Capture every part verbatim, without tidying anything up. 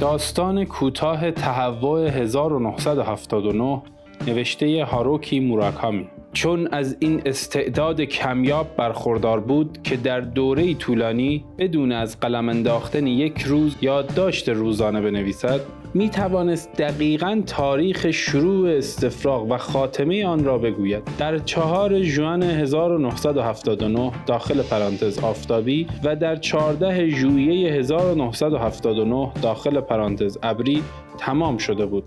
داستان کوتاه تهوع هزار و نهصد و هفتاد و نه نوشته هاروکی موراکامی. چون از این استعداد کمیاب برخوردار بود که در دوره طولانی بدون از قلم انداختن یک روز یادداشت روزانه بنویسد، می توانست دقیقاً تاریخ شروع استفراغ و خاتمه آن را بگوید. در چهار ژوئن هزار و نهصد و هفتاد و نه داخل پرانتز آفتابی و در چهارده ژوئیه هزار و نهصد و هفتاد و نه داخل پرانتز ابری تمام شده بود.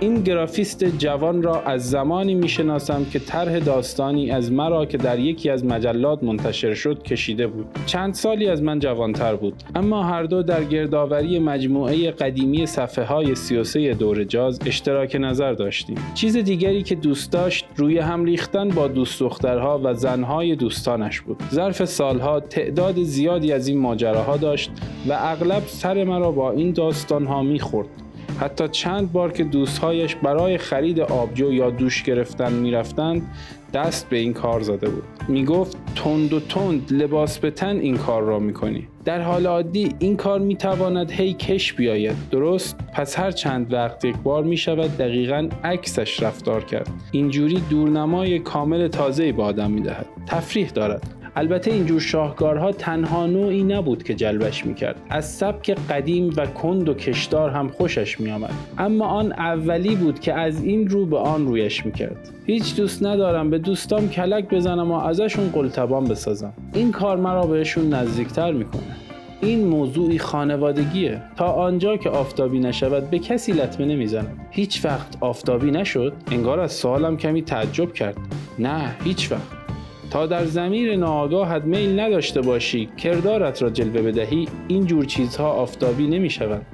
این گرافیست جوان را از زمانی میشناسم که طرح داستانی از مرا که در یکی از مجلات منتشر شد کشیده بود. چند سالی از من جوانتر بود، اما هر دو در گردآوری مجموعه قدیمی صفحه های سی و سه دور جاز اشتراک نظر داشتیم. چیز دیگری که دوست داشت روی هم ریختن با دوست دخترها و زنهای دوستانش بود. ظرف سالها تعداد زیادی از این ماجراها داشت و اغلب سر مرا با این داستانها میخورد. حتی چند بار که دوستهایش برای خرید آبجو یا دوش گرفتن میرفتند، دست به این کار زده بود. میگفت تند و تند لباس به تن این کار را میکنی. در حال عادی این کار میتواند هی کش بیاید، درست؟ پس هر چند وقت یک بار میشود دقیقاً عکسش رفتار کرد. اینجوری دورنمای کامل تازه‌ای به آدم میدهد. تفریح دارد. البته اینجور شاهکارها تنها نوعی نبود که جلبش میکرد. از سبک قدیم و کند و کشدار هم خوشش میامد، اما آن اولی بود که از این رو به آن رویش میکرد. هیچ دوست ندارم به دوستام کلک بزنم و ازشون قلتبان بسازم. این کار مرا بهشون نزدیکتر میکنه. این موضوعی خانوادگیه. تا آنجا که آفتابی نشود به کسی لطمه نمیزنم. هیچ وقت آفتابی نشد؟ انگار از سوالم کمی تعجب کرد. نه، هیچ وقت. تا در ضمیر ناآگاهت میل نداشته باشی کردارت را جلوه بدهی، این جور چیزها آفتابی نمیشوند.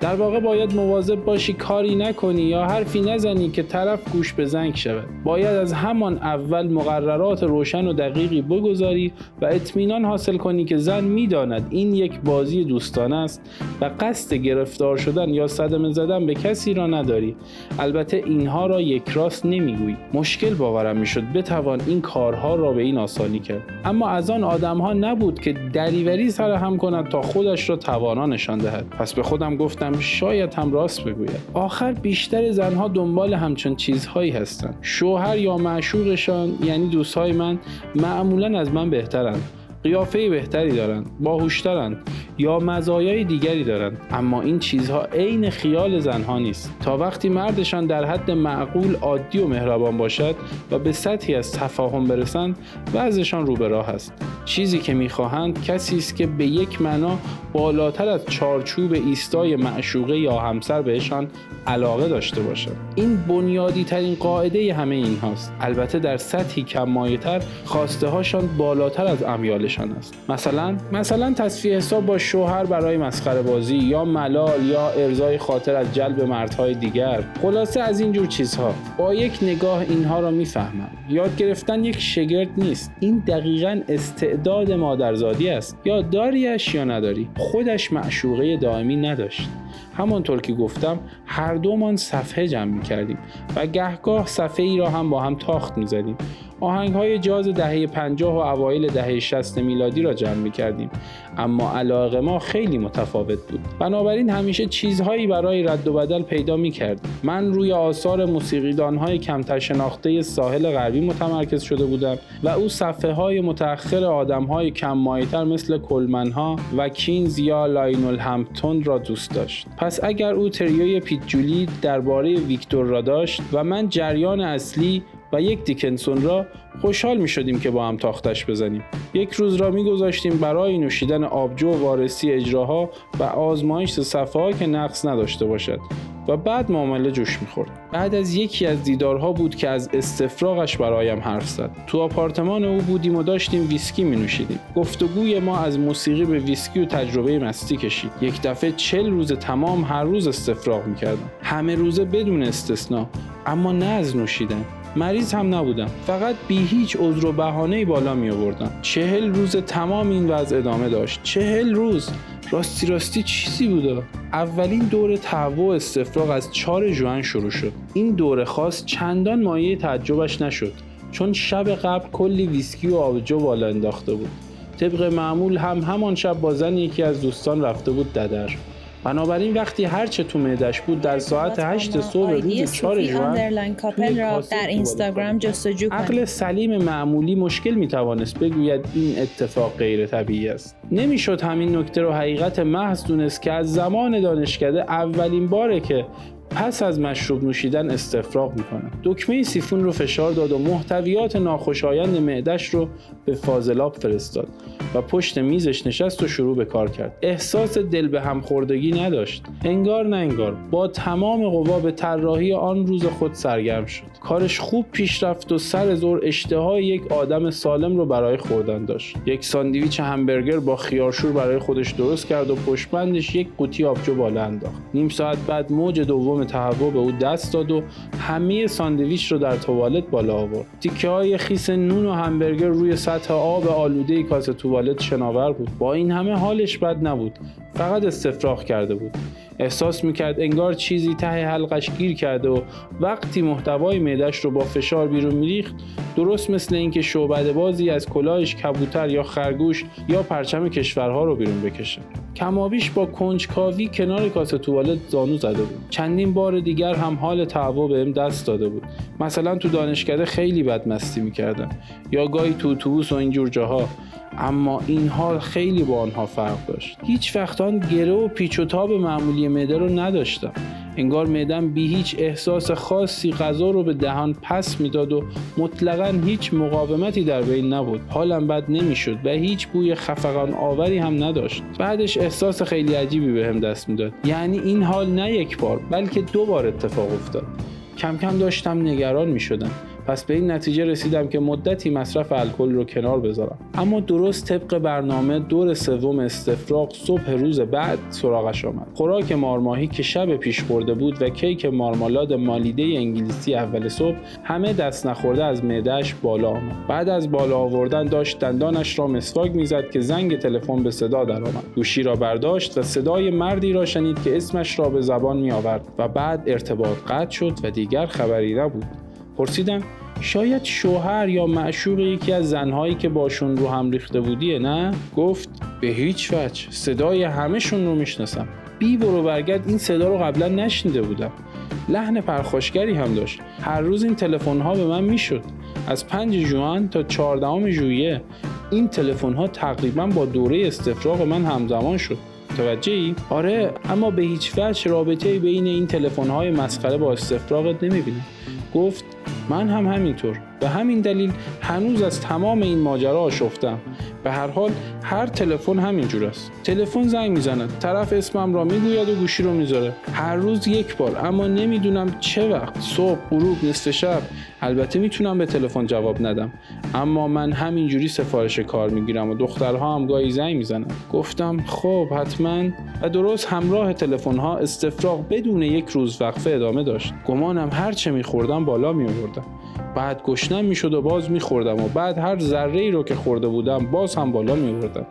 در واقع باید مواظب باشی کاری نکنی یا حرفی نزنی که طرف گوش به زنگ شود. باید از همان اول مقررات روشن و دقیقی بگذاری و اطمینان حاصل کنی که زن میداند این یک بازی دوستانه است و قصد گرفتار شدن یا صدمه زدن به کسی را نداری. البته اینها را یک راست نمیگویی. مشکل باورم میشد بتوان این کارها را به این آسانی کرد. اما از آن آدمها نبود که دریوری سر هم کند تا خودش را توانا نشان دهد. پس به خودم گفتم شاید هم راست بگوید. آخر بیشتر زنها دنبال همچون چیزهایی هستند. شوهر یا معشوقشان، یعنی دوستهای من، معمولا از من بهترند، قیافه بهتری دارند، باهوشترند یا مزایای دیگری دارند. اما این چیزها عین خیال زنها نیست. تا وقتی مردشان در حد معقول عادی و مهربان باشد و به سطحی از تفاهم برسند، وضعشان رو به راه است. چیزی که میخواهند کسی است که به یک معنا بالاتر از چارچوب ایستای معشوقه یا همسر بهشان علاقه داشته باشد. این بنیادی ترین قاعده همه اینهاست. البته در سطحی کم مایه‌تر خواسته هاشان بالاتر از امیالشان است. مثلا مثلا تصفیه حساب با شوهر برای مسخره بازی یا ملال یا ارضای خاطر از جلب مردهای دیگر. خلاصه از این جور چیزها. با یک نگاه اینها را میفهمم. یاد گرفتن یک شگرد نیست. این دقیقاً استعداد مادرزادی است. یا داریش یا نداری. خودش معشوقه دائمی نداشت. همانطور که گفتم هر دومان صفحه جمع می کردیم و گهگاه صفحه ای را هم با هم تاخت می زدیم. آهنگ های جاز دهه پنجاه و اوایل دهه شصت میلادی را جمع می کردیم، اما علاقه ما خیلی متفاوت بود. بنابراین همیشه چیزهایی برای رد و بدل پیدا می کردیم. من روی آثار موسیقیدان های کمتر شناخته ساحل غربی متمرکز شده بودم و او صفحه های متأخر آدم های کم مایه‌تر مثل کلمن ها و کینز یا لاینول همپتون را دوست داشت. پس اگر او تریوی پیت جولی درباره ویکتور را داشت و من جریان اصلی و یک دیکنسون را، خوشحال می شدیم که با هم تاختش بزنیم. یک روز را می گذاشتیم برای نوشیدن آبجو و وارسی اجراها و آزمایش صفحه‌ها که نقص نداشته باشد و بعد معامله جوش می خورد. بعد از یکی از دیدارها بود که از استفراغش برایم حرف زد. تو آپارتمان او بودیم و داشتیم ویسکی می نوشیدیم. گفتگوی ما از موسیقی به ویسکی و تجربه مستی کشید. یک دفعه چهل روز تمام هر روز استفراغ می کردم. همه روزه بدون استثنا، اما نه از نوشیدن. مریض هم نبودم، فقط بی هیچ عذر و بهانه‌ای بالا می آوردم. چهل روز تمام این وضع ادامه داشت. چهل روز راستی راستی چیزی بوده. اولین دوره تهوع استفراغ از چهار ژوئن شروع شد. این دوره خاص چندان مایه تعجبش نشد، چون شب قبل کلی ویسکی و آبجو بالا انداخته بود. طبق معمول هم همان شب با زن یکی از دوستان رفته بود ددر. بنابراین وقتی هرچه تو معده‌اش بود در ساعت هشت صبح روز چهار ژوئن توی کاسه در اینستاگرام جستجو کرد. عقل سلیم معمولی مشکل میتوانست بگوید این اتفاق غیر طبیعی است. نمیشد همین نکته رو حقیقت محض دونست که از زمان دانشکده اولین باره که پس از مشروب نوشیدن استفراغ میکنه. دکمه سیفون رو فشار داد و محتویات ناخوشایند معده‌اش رو به فاضلاب فرستاد و پشت میزش نشست و شروع به کار کرد. احساس دل به هم خوردگی نداشت. انگار نه انگار با تمام قوا به طراحی آن روز خود سرگرم شد. کارش خوب پیش رفت و سر ظهر اشتهای یک آدم سالم رو برای خوردن داشت. یک ساندویچ همبرگر با خیارشور برای خودش درست کرد و پشت بندش یک قوطی آبجو بالا انداخت. نیم ساعت بعد موج دوم تهوع به او دست داد و همه ساندویچ رو در توالت بالا آورد. تیکه‌های خیس نون و همبرگر روی سطح آب آلوده کاسه توالت شناور بود. با این همه حالش بد نبود. فقط استفراغ کرده بود. احساس میکرد انگار چیزی ته حلقش گیر کرده و وقتی محتوای معده‌اش رو با فشار بیرون میریخت درست مثل اینکه شعبده بازی از کلاهش کبوتر یا خرگوش یا پرچم کشورها رو بیرون بکشه. کمابیش با کنجکاوی کنار کاسه توالت زانو زده بود. چندین بار دیگر هم حال تهوع بهم دست داده بود. مثلا تو دانشکده خیلی بدمستی میکردم یا گاهی تو اتوبوس و اینجور جاها، اما این حال خیلی با آنها فرق داشت. هیچ وقت آن گره و پیچ و تاب معمولی معده رو نداشتم. انگار معده‌ام بی هیچ احساس خاصی غذا رو به دهان پس میداد و مطلقاً هیچ مقاومتی در بین نبود. حالم بد نمیشد و هیچ بوی خفقان آوری هم نداشت. بعدش احساس خیلی عجیبی بهم دست میداد. یعنی این حال نه یک بار بلکه دو بار اتفاق افتاد. کم کم داشتم نگران میشدم. پس به این نتیجه رسیدم که مدتی مصرف الکل رو کنار بذارم. اما درست طبق برنامه دور سوم استفراغ صبح روز بعد سراغش آمد. خوراک مارماهی که شب پیش خورده بود و کیک مارمالاد مالیده انگلیسی اول صبح همه دست نخورده از معده‌اش بالا آمد. بعد از بالا آوردن داشت دندانش را مسواک می‌زد که زنگ تلفن به صدا درآمد. گوشی را برداشت و صدای مردی را شنید که اسمش را به زبان می‌آورد و بعد ارتباط قطع شد و دیگر خبری نبود. پرسیدم شاید شوهر یا معشوق یکی از زنهایی که باشون رو هم ریخته بودیه نه؟ گفت به هیچ وجه، صدای همه‌شون رو میشناسم. بی برو برگرد این صدا رو قبلا نشنیده بودم. لحن پرخاشگری هم داشت. هر روز این تلفن‌ها به من میشد. از پنجم ژوئن تا چهاردهم ژوئیه این تلفن‌ها تقریبا با دوره استفراغ من همزمان شد. متوجهی؟ آره، اما به هیچ وجه رابطه‌ای بین این تلفن‌های مسخره با استفراغت نمی‌بینم. گفت من هم همینطور، به همین دلیل هنوز از تمام این ماجرا آشفتم. به هر حال هر تلفن همینجور است. تلفن زنگ میزند، طرف اسمم را میگوید و گوشی رو میذاره. هر روز یک بار، اما نمیدونم چه وقت، صبح، غروب، نصف شب. البته میتونم به تلفن جواب ندم، اما من همینجوری سفارش کار میگیرم و دخترها هم گاهی زنگ میزنن. گفتم خب حتما. و درست همراه تلفن ها استفراغ بدون یک روز وقفه ادامه داشت. گمانم هر چه میخوردم بالا میآوردم، بعد گشنه میشد و باز میخوردم و بعد هر ذره ای رو که خورده بودم باز هم بالا میوردم.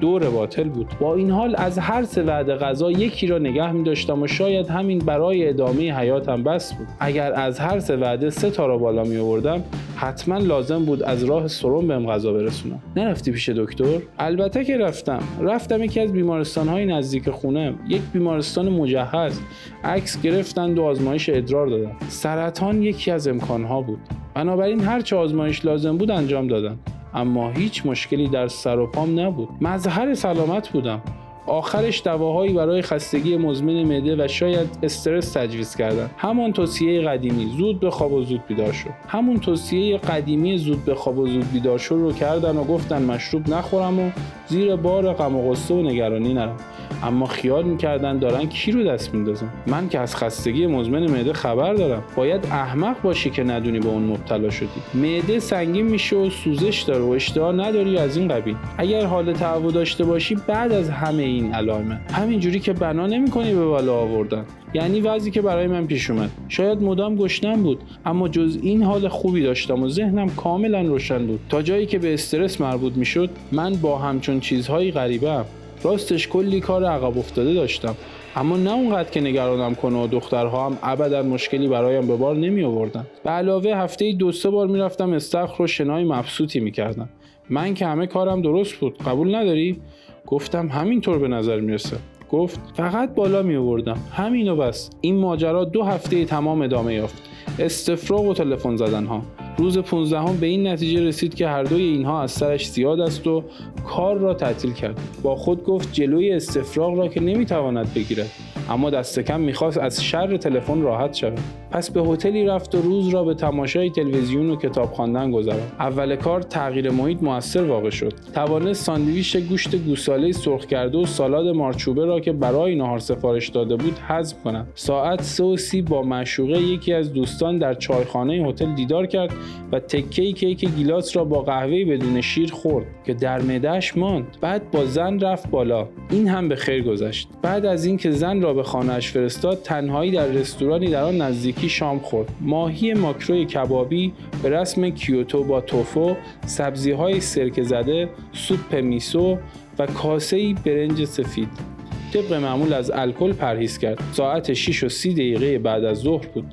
دور باطل بود. با این حال از هر سه وعده غذا یکی را نگه می‌داشتم و شاید همین برای ادامه حیاتم بس بود. اگر از هر سه وعده سه تا را بالا میوردم حتما لازم بود از راه سرم بهم غذا برسونم. نرفتی پیش دکتر؟ البته که رفتم. رفتم یکی از بیمارستان‌های نزدیک خونه، یک بیمارستان مجهز. عکس گرفتند و آزمایش ادرار دادند. سرطان یکی از امکان‌ها بود. بنابراین هر چه آزمایش لازم بود انجام دادن، اما هیچ مشکلی در سر و پام نبود. مظهر سلامت بودم. آخرش دواهایی برای خستگی مزمن معده و شاید استرس تجویز کردن. همان توصیه قدیمی زود بخواب و زود بیدار شو. همون توصیه قدیمی زود بخواب و زود بیدار شو رو کردن و گفتن مشروب نخورم و زیر بار غم و غصه و نگرانی نرم. اما خیال میکردن دارن کی رو دست میندازن. من که از خستگی مزمن معده خبر دارم. باید احمق باشی که ندونی به اون مبتلا شدی. معده سنگین میشه و سوزش داره و اشتها نداری از این قبیل. اگر حال تهوع داشته باشی بعد از همه این علائم همینجوری که بنا نمی‌کنی به بالا آوردن، یعنی وضعی که برای من پیش اومد. شاید مدام گشنم بود، اما جز این حال خوبی داشتم و ذهنم کاملا روشن بود. تا جایی که به استرس مربوط میشد من با همچون چیزهای غریبه‌ام. راستش کلی کار عقب افتاده داشتم، اما نه اونقدر که نگرانم کنه و دخترها هم ابدا مشکلی برایم به بار نمی آوردن. به علاوه هفته‌ای دو سه بار میرفتم استخر و شنای مبسوطی میکردم. من که همه کارم درست بود، قبول نداری؟ گفتم همینطور به نظر میرسه. گفت فقط بالا می آوردم، همینو بس. این ماجرا دو هفته تمام ادامه یافت. استفراغ و تلفن زدن ها. روز پانزدهم به این نتیجه رسید که هر دوی اینها از سرش زیاد است و کار را تعطیل کرد. با خود گفت جلوی استفراغ را که نمیتواند بگیرد، اما دست کم میخواست از شر تلفن راحت شود. پس به هتلی رفت و روز را به تماشای تلویزیون و کتاب خواندن گذراند. اول کار تغییر محیط مؤثر واقع شد. توانست ساندویچ گوشت گوساله سرخ کرده و سالاد مارچوبه را که برای نهار سفارش داده بود هضم کند. ساعت سه و سی با معشوقه یکی از دوستان در چایخانه هتل دیدار کرد و تکه‌ای کیک گیلاس را با قهوه‌ای بدون شیر خورد که در معده‌اش ماند. بعد با زن رفت بالا. این هم به خیر گذشت. بعد از اینکه زن را به خانه‌اش فرستاد، تنهایی در رستورانی در آن نزدیکی شام خورد. ماهی ماکروی کبابی به رسم کیوتو با توفو، سبزی‌های سرکه زده، سوپ میسو و کاسه‌ای برنج سفید. طبق معمول از الکل پرهیز کرد. ساعت شش و سی دقیقه بعد از ظهر بود.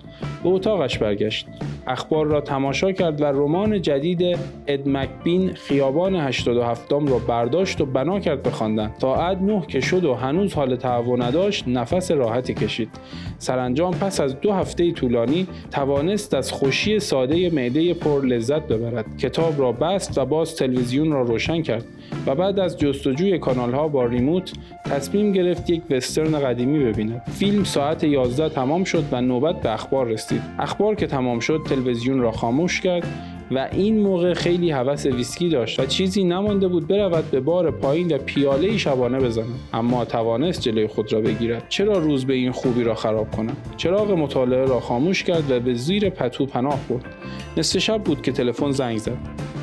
به اتاقش برگشت. اخبار را تماشا کرد و رمان جدید اد مکبین خیابان هشتاد و هفت را برداشت و بنا کرد به خواندن. ساعت نه که شد و هنوز حال تهوع نداشت، نفس راحتی کشید. سرانجام پس از دو هفته طولانی توانست از خوشی ساده معده پر لذت ببرد. کتاب را بست و باز تلویزیون را روشن کرد و بعد از جستجوی کانال ها با ریموت تصمیم گرفت یک وسترن قدیمی ببیند. فیلم ساعت یازده تمام شد و نوبت به اخبار رسید. اخبار که تمام شد تلویزیون را خاموش کرد و این موقع خیلی هوس ویسکی داشت و چیزی نمانده بود برود به بار پایین و پیاله‌ای شبانه بزند، اما توانست جلوی خود را بگیرد. چرا روز به این خوبی را خراب کنم؟ چراغ مطالعه را خاموش کرد و به زیر پتو پناه برد. نصف شب بود که تلفن زنگ زد.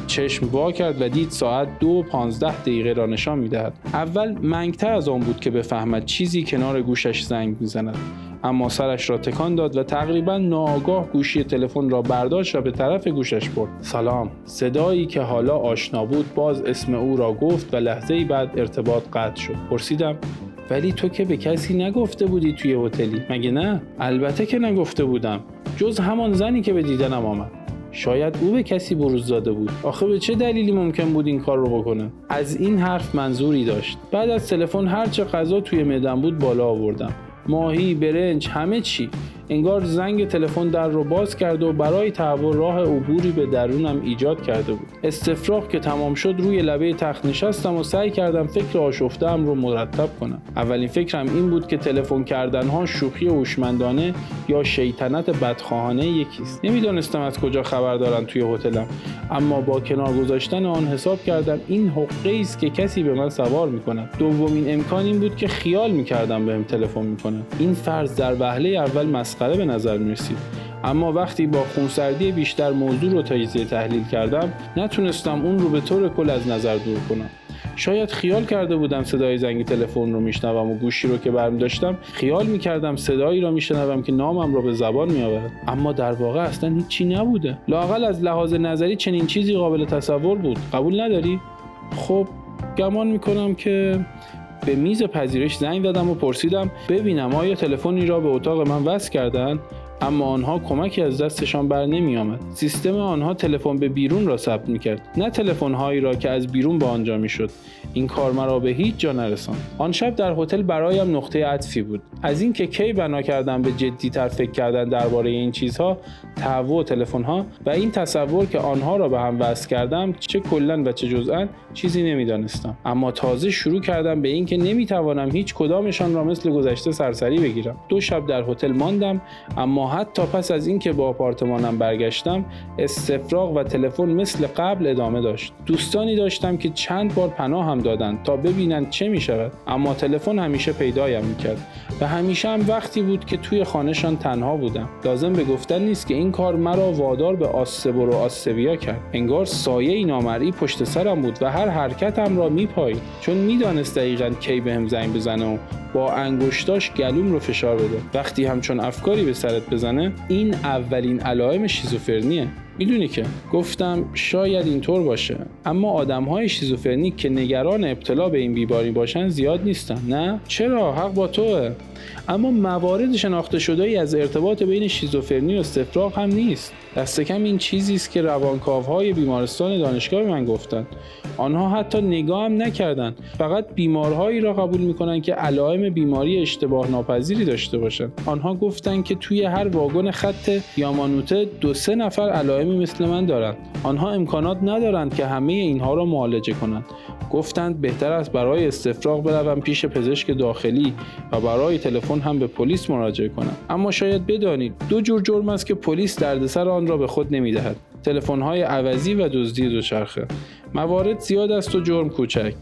چشم وا کرد و دید ساعت دو و پانزده دقیقه را نشان می‌دهد. اول منگتر از آن بود که بفهمد چیزی کنار گوشش زنگ می‌زند، اما سرش را تکان داد و تقریباً ناآگاه گوشی تلفن را برداشت و به طرف گوشش برد. سلام. صدایی که حالا آشنا بود باز اسم او را گفت و لحظه‌ای بعد ارتباط قطع شد. پرسیدم ولی تو که به کسی نگفته بودی توی هتلی، مگه نه؟ البته که نگفته بودم، جز همان زنی که به دیدنم آمد. شاید او به کسی بروز داده بود. آخه به چه دلیلی ممکن بود این کار رو بکنه؟ از این حرف منظوری داشت. بعد از تلفن هر چه غذا توی معدم بود بالا آوردم. ماهی، برنج، همه چی. انگار زنگ تلفن در رو باز کرد و برای تهوع راه عبوری به درونم ایجاد کرده بود. استفراغ که تمام شد روی لبه تخت نشستم و سعی کردم فکر آشفته‌ام رو مرتب کنم. اولین فکرم این بود که تلفن کردنها شوخی هوشمندانه یا شیطنت بدخواهانه یکیست. نمیدونستم از کجا خبر دارن توی هتلم، اما با کنار گذاشتن آن حساب کردم این حقه‌ای است که کسی به من سوار می‌کند. دومین امکان این بود که خیال می‌کردم بهم تلفن می‌کنه. این فرض در وهله اول مس قره به نظر می‌رسید، اما وقتی با خونسردی بیشتر موضوع رو تجزیه تحلیل کردم نتونستم اون رو به طور کل از نظر دور کنم. شاید خیال کرده بودم صدای زنگ تلفن رو میشنوم و گوشی رو که برمی داشتم خیال میکردم صدایی رو میشنوم که نامم رو به زبان میآورد، اما در واقع اصلا هیچی نبوده. لااقل از لحاظ نظری چنین چیزی قابل تصور بود. قبول نداری؟ خب گمان میکنم که به میز پذیرش زنگ دادم و پرسیدم ببینم آیا تلفنی را به اتاق من وصل کردن؟ اما آنها کمکی از دستشان بر نمی آمد. سیستم آنها تلفن به بیرون را ثبت می کرد، نه تلفن هایی را که از بیرون به آنجا می شد. این کار مرا به هیچ جا نرساند. آن شب در هتل برایم نقطه عطفی بود. از اینکه کی بنا کردم به جدی تر فکر کردن درباره این چیزها، تهوع تلفن ها و این تصور که آنها را به هم وصل کردم، چه کلا و چه جزءا، چیزی نمیدانستم. اما تازه شروع کردم به اینکه نمی توانم هیچ کدامشان را مثل گذشته سرسری بگیرم. دو شب در هتل ماندم، اما حتی پس از اینکه به آپارتمانم برگشتم استفراغ و تلفن مثل قبل ادامه داشت. دوستانی داشتم که چند بار پناه هم دادند تا ببینند چه می شود، اما تلفن همیشه پیدایم می کرد و همیشه هم وقتی بود که توی خانه‌شان تنها بودم. لازم به گفتن نیست که این کار مرا وادار به آسبور و آسویا کرد. انگار سایه نامرئی پشت سرم بود و هر حرکتم را می پایید، چون می دانست دقیقاً کی بهم زنگ بزنه و با انگشتاش گلوم رو فشار بده. وقتی همچون افکاری به سرت بزنه، این اولین علائم شیزوفرنیه. میدونی که گفتم شاید اینطور باشه، اما آدم‌های شیزوفرنیک که نگران ابتلا به این بیماری باشن زیاد نیستن. نه چرا، حق با توه. اما موارد شناخته شده‌ای از ارتباط بین شیزوفرنی و استفراغ هم نیست. دست کم این چیزی است که روانکاوهای بیمارستان دانشگاه به من گفتند. آنها حتی نگاه هم نکردند، فقط بیمارهایی را قبول می‌کنند که علائم بیماری اشتباه ناپذیری داشته باشند. آنها گفتند که توی هر واگن خط یامانوته دو سه نفر علائمی مثل من دارند. آنها امکانات ندارند که همه اینها را معالجه کنند. گفتند بهتر است برای استفراغ بروم پیش پزشک داخلی و برای تلفن هم به پلیس مراجعه کنم. اما شاید بدانید دو جور جرم است که پلیس دردسر آن را به خود نمی‌دهد: تلفن‌های عوضی و دزدی دوچرخه. موارد زیاد است و جرم کوچک.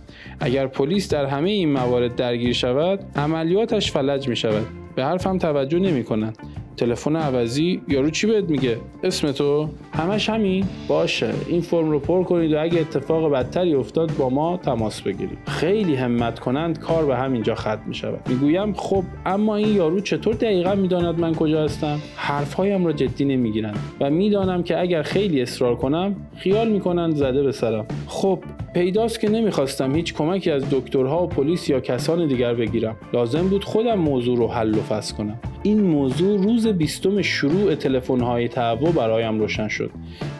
اگر پلیس در همه این موارد درگیر شود، عملیاتش فلج می‌شود. به حرفم توجه نمی‌کنند. تلفن عوضی یارو چی بهت میگه؟ اسم تو؟ همش همین؟ باشه، این فرم رو پر کنید و اگه اتفاق بدتری افتاد با ما تماس بگیرید. خیلی همت کنند کار به همینجا ختم می شود. میگویم خب اما این یارو چطور دقیقاً میداند من کجا هستم؟ حرفهایم را جدی نمیگیرند و میدانم که اگر خیلی اصرار کنم خیال میکنند زده به سرم. خب پیداست که نمیخواستم هیچ کمکی از دکترها و پلیس یا کسان دیگر بگیرم. لازم بود خودم موضوع رو حل و فصل کنم. این موضوع روز بیستم شروع تلفن‌های تعو برایم روشن شد.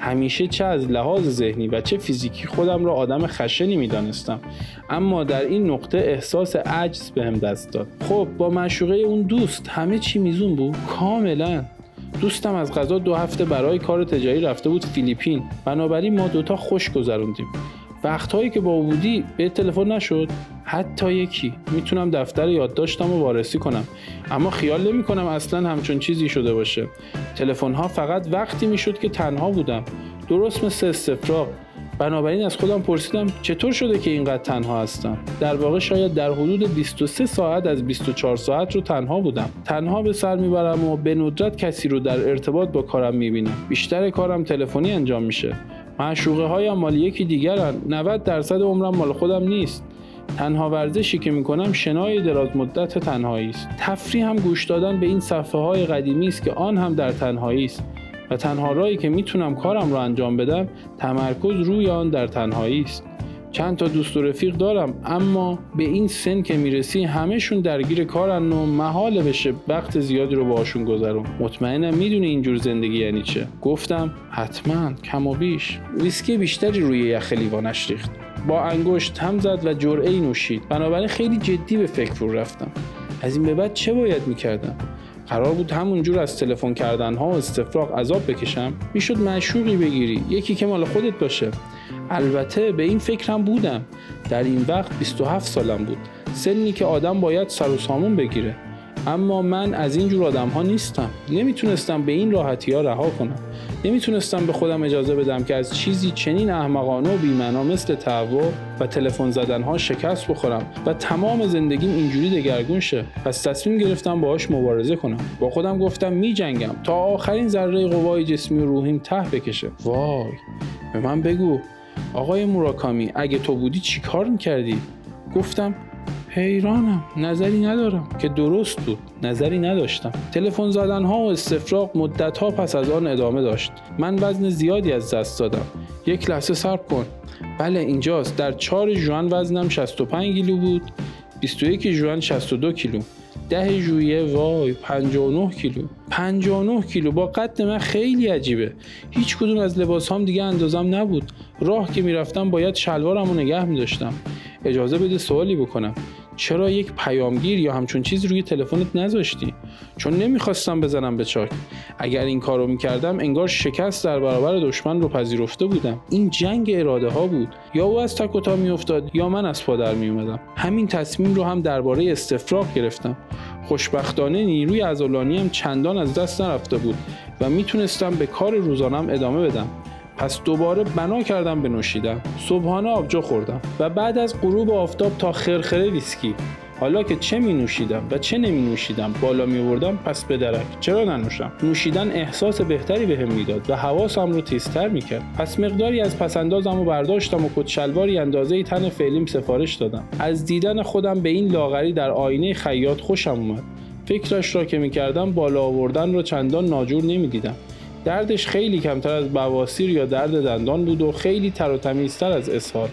همیشه چه از لحاظ ذهنی و چه فیزیکی خودم را آدم خشنی می‌دانستم، اما در این نقطه احساس عجز بهم دست داد. خب با معشوقه اون دوست همه چی میزون بود کاملاً. دوستم از قضا دو هفته برای کار تجاری رفته بود فیلیپین، بنابراین ما دوتا خوش گذروندیم. وقتایی که با او بودی به تلفن نشد؟ حتی یکی. میتونم دفتر یادداشتم رو وارسی کنم، اما خیال نمی کنم اصلا همچون چیزی شده باشه. تلفن‌ها فقط وقتی میشد که تنها بودم، درست مثل استفراغ. بنابراین از خودم پرسیدم چطور شده که اینقدر تنها هستم. در واقع شاید در حدود بیست و سه ساعت از بیست و چهار ساعت رو تنها بودم. تنها به سر میبرم و به ندرت کسی رو در ارتباط با کارم میبینم. بیشتر کارم تلفنی انجام میشه. معشوقه هایم مال یکی دیگرن. نود درصد عمرم مال خودم نیست. تنها ورزشی که میکنم شنای دراز مدت تنهایی است. تفریح هم گوش دادن به این صفحه های قدیمی است که آن هم در تنهایی است. و تنها راهی که میتونم کارم رو انجام بدم تمرکز روی آن در تنهایی است. چند تا دوست و رفیق دارم، اما به این سن که میرسی همهشون درگیر کارن و محاله بشه وقت زیادی رو باهاشون گذرم. مطمئنم میدونی اینجور زندگی یعنی چه. گفتم حتما کم و بیش. ویسکی بیشتری روی یخ لیوانش ریخت، با انگشت هم زد و جرعه‌ای نوشید. بنابراین خیلی جدی به فکر فرو رفتم. از این به بعد چه باید میکردم؟ قرار بود همونجور از تلفن کردنها و استفراغ عذاب بکشم؟ میشد معشوقی بگیری، یکی که مال خودت باشه. البته به این فکرم بودم. در این وقت بیست و هفت سالم بود، سنی که آدم باید سر و سامون بگیره. اما من از اینجور آدم ها نیستم. نمیتونستم به این راحتی ها رها کنم. نمیتونستم به خودم اجازه بدم که از چیزی چنین احمقانه و بی‌معنا مثل تعو و تلفن زدن ها شکست بخورم و تمام زندگیم اینجوری دگرگون شه. پس تصمیم گرفتم باهاش مبارزه کنم. با خودم گفتم میجنگم تا آخرین ذره قوای جسمی و روحیم ته بکشه. وای به من بگو آقای موراکامی اگه تو بودی چیکار میکردی؟ گفتم حیرانم، نظری ندارم. که درست بود، نظری نداشتم. تلفن زدن ها و استفراغ مدت ها پس از آن ادامه داشت. من وزن زیادی از دست دادم. یک لحظه صبر کن. بله اینجاست. در چهار ژوئن وزنم شصت و پنج کیلو بود. بیست و یک ژوئن شصت و دو کیلو. ده ژوئیه وای پنجاه و نه کیلو. پنجاه و نه کیلو با قد من خیلی عجیبه. هیچ کدوم از لباس هام دیگه اندازم نبود. راه که میرفتم باید شلوارم رو نگه می‌داشتم. اجازه بده سوالی بکنم. چرا یک پیامگیر یا همچون چیز روی تلفنت نذاشتی؟ چون نمیخواستم بزنم به چاک. اگر این کارو میکردم انگار شکست در برابر دشمن رو پذیرفته بودم. این جنگ اراده ها بود. یا او از تک و تا میافتاد یا من از پا در میومدم. همین تصمیم رو هم درباره استفراغ گرفتم. خوشبختانه نیروی عضلانیم چندان از دست نرفته بود و میتونستم به کار روزانم ادامه بدم. پس دوباره بنا کردم به نوشیدن. صبحانه آبجو خوردم و بعد از غروب آفتاب تا خرخره ویسکی. حالا که چه می نوشیدم و چه نمی نوشیدم بالا می آوردم پس به درک. چرا ننوشم؟ نوشیدن احساس بهتری بهم میداد و حواسم رو تیزتر میکرد. پس مقداری از پسندازم رو برداشتم و کت شلواری اندازه تن فعلیم سفارش دادم. از دیدن خودم به این لاغری در آینه خیاط خوشم اومد. فکرش را که میکردم بالا آوردن رو چندان ناجور نمیدیدم. دردش خیلی کمتر از بواسیر یا درد دندان بود و خیلی تر و تمیزتر از اسهال.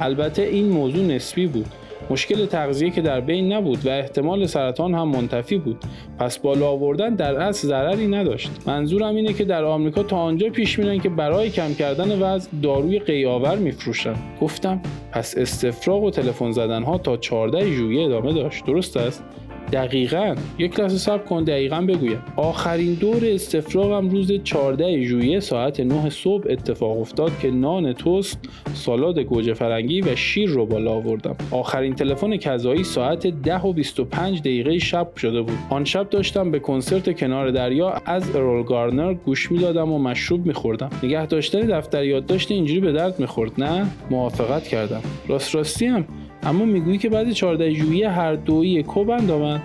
البته این موضوع نسبی بود. مشکل تغذیه که در بین نبود و احتمال سرطان هم منتفی بود، پس بالا آوردن در اصل ضرری نداشت. منظورم اینه که در آمریکا تا آنجا پیش میرن که برای کم کردن وزن داروی قی‌آور میفروشن. گفتم پس استفراغ و تلفن زدن ها تا چهاردهم ژوئیه ادامه داشت، درست است؟ دقیقاً. یک لحظه صبر کن دقیقاً بگویم. آخرین دور استفراغم روز چهاردهم ژوئیه ساعت نه صبح اتفاق افتاد که نان توست، سالاد گوجه فرنگی و شیر رو بالا آوردم. آخرین تلفن قضایی ساعت ده و بیست و پنج دقیقه شب شده بود. آن شب داشتم به کنسرت کنار دریا از ارول گارنر گوش میدادم و مشروب میخوردم. نگه داشتن دفتر یادداشت اینجوری به درد میخورد، نه؟ موافقت کردم. راست راستیم. اما میگویی که بعد چهاردهم ژوئیه هر دویی کب اندامن؟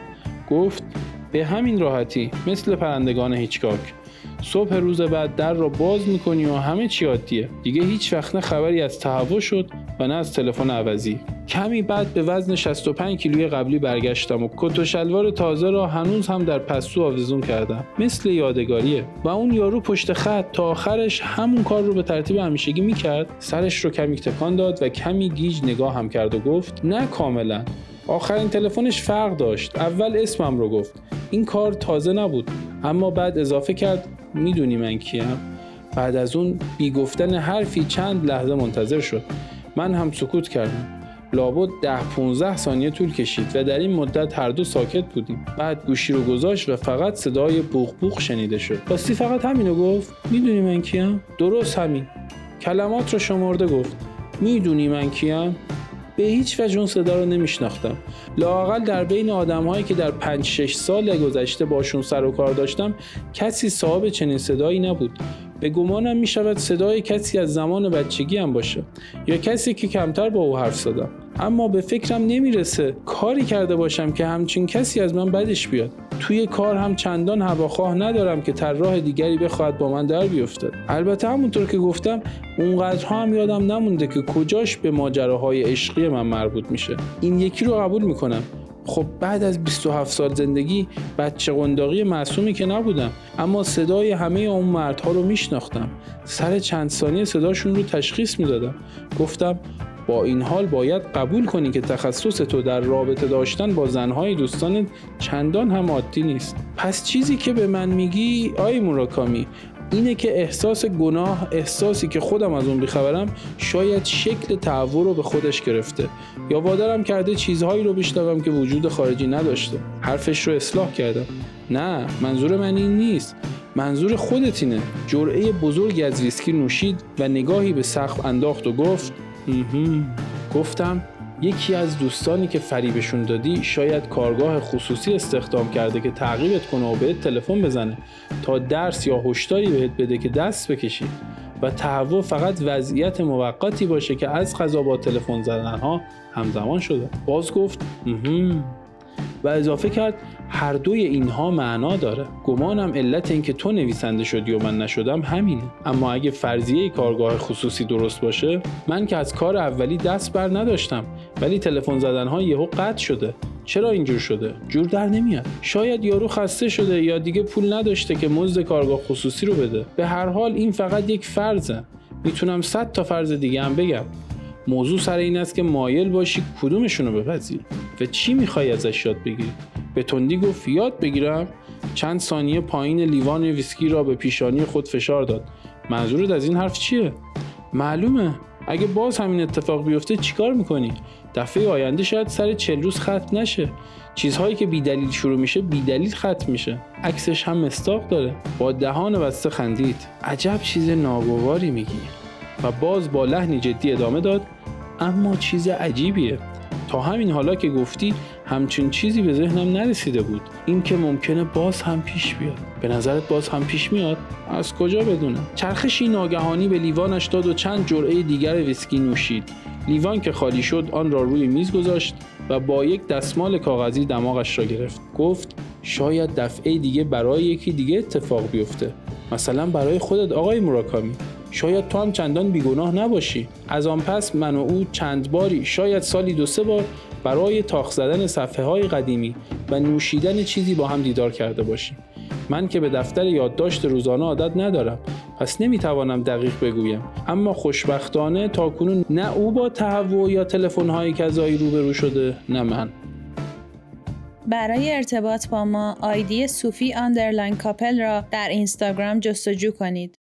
گفت به همین راحتی، مثل پرندگان هیچکاک. صبح روز بعد در را باز میکنی و همه چی عادیه. دیگه هیچ وقت نه خبری از تهوع شد و نه از تلفن عوضی. کمی بعد به وزن شصت و پنج کیلوی قبلی برگشتم و کت و شلوار تازه را هنوز هم در پستو آویزون کردم، مثل یادگاریه. و اون یارو پشت خط تا آخرش همون کار رو به ترتیب همیشگی میکرد. سرش رو کمی تکان داد و کمی گیج نگاه هم کرد و گفت نه کاملا. آخرین تلفنش فرق داشت. اول اسمم رو گفت. این کار تازه نبود، اما بعد اضافه کرد میدونی من کیم. بعد از اون بی گفتن حرفی چند لحظه منتظر شد. من هم سکوت کردم. لابد ده پانزده ثانیه طول کشید و در این مدت هر دو ساکت بودیم. بعد گوشی رو گذاشت و فقط صدای بوق بوق شنیده شد. راستی فقط همینو گفت. میدونی من کیم؟ درست همین کلمات رو شمرده گفت. میدونی من کیم؟ به هیچ وجه اون صدا رو نمیشناختم. لااقل در بین آدم‌هایی که در پنج شش سال گذشته باشون سر و کار داشتم کسی صاحب چنین صدایی نبود. به گمانم میشود صدای کسی از زمان بچگی هم باشه یا کسی که کمتر با او حرف زدم. اما به فکرم نمیرسه کاری کرده باشم که همچین کسی از من بدش بیاد. توی کار هم چندان هواخواه ندارم که طراح دیگری بخواد با من در بیفته. البته همونطور که گفتم اونقدرها هم یادم نمونده که کجاش به ماجراهای عشقی من مربوط میشه. این یکی رو قبول میکنم. خب بعد از بیست و هفت سال زندگی بچه قنداقی معصومی که نبودم، اما صدای همه اون مردها رو میشناختم. سر چند ثانیه صداشون رو تشخیص میدادم. گفتم با این حال باید قبول کنی که تخصص تو در رابطه داشتن با زنهای دوستانت چندان هم عادی نیست. پس چیزی که به من میگی آی موراکامی اینه که احساس گناه، احساسی که خودم از اون بیخبرم، شاید شکل تهوع رو به خودش گرفته یا وادارم کرده چیزهایی رو بشنوم که وجود خارجی نداشته. حرفش رو اصلاح کردم. نه، منظور من این نیست. منظور خودت اینه. جرعه بزرگی از ویسکی نوشید و نگاهی به سقف انداخت و گفت گفتم یکی از دوستانی که فریبشون دادی شاید کارگاه خصوصی استخدام کرده که تعقیبت کنه و بهت تلفن بزنه تا درس یا هشداری بهت بده که دست بکشی و تهوع فقط وضعیت موقتی باشه که از قضا با تلفن زدنها همزمان شده. باز گفت مهم. و اضافه کرد هر دوی اینها معنا داره. گمانم علت این که تو نویسنده شدی و من نشدم همینه. اما اگه فرضیه کارگاه خصوصی درست باشه، من که از کار اولی دست بر نداشتم، ولی تلفن زدنها یهو قطع شده. چرا اینجور شده؟ جور در نمیاد. شاید یارو خسته شده یا دیگه پول نداشته که مزد کارگاه خصوصی رو بده. به هر حال این فقط یک فرضه. میتونم صد تا فرض دیگه هم بگم. موضوع سر این است که مایل باشی کدومشون رو بپذیری و چی میخوای ازش یاد بگیری. به تندی گفت یاد بگیرم. چند ثانیه پایین لیوان ویسکی را به پیشانی خود فشار داد. منظورت از این حرف چیه؟ معلومه. اگه باز همین اتفاق بیفته چیکار میکنی؟ دفعه آینده شاید سر چهل روز ختم نشه. چیزهایی که بیدلیل شروع میشه بیدلیل ختم میشه. عکسش هم مصداق داره. با دهان بسته خندید. عجب چیز ناگواری میگی. و باز با لحنی جدی ادامه داد. اما چیز عجیبیه. تا همین حالا که گفتی همچین چیزی به ذهنم نرسیده بود. این که ممکنه باز هم پیش بیاد. به نظرت باز هم پیش میاد؟ از کجا بدونم؟ چرخشی ناگهانی به لیوانش داد و چند جرعه دیگر ویسکی نوشید. لیوان که خالی شد آن را روی میز گذاشت و با یک دستمال کاغذی دماغش را گرفت. گفت شاید دفعه دیگه برای یکی دیگه اتفاق بیفته. مثلا برای خودت آقای موراکامی. شاید تو هم چندان بیگناه نباشی. از آن پس من و او چند باری، شاید سالی دو سه بار، برای تاخ زدن صفحه‌های قدیمی و نوشیدن چیزی با هم دیدار کرده باشیم. من که به دفتر یادداشت روزانه عادت ندارم، پس نمیتوانم دقیق بگویم. اما خوشبختانه تاکنون نه او با تهوع یا تلفن‌های کذایی روبرو شده، نه من. برای ارتباط با ما آیدی sufi_couple را در اینستاگرام جستجو کنید.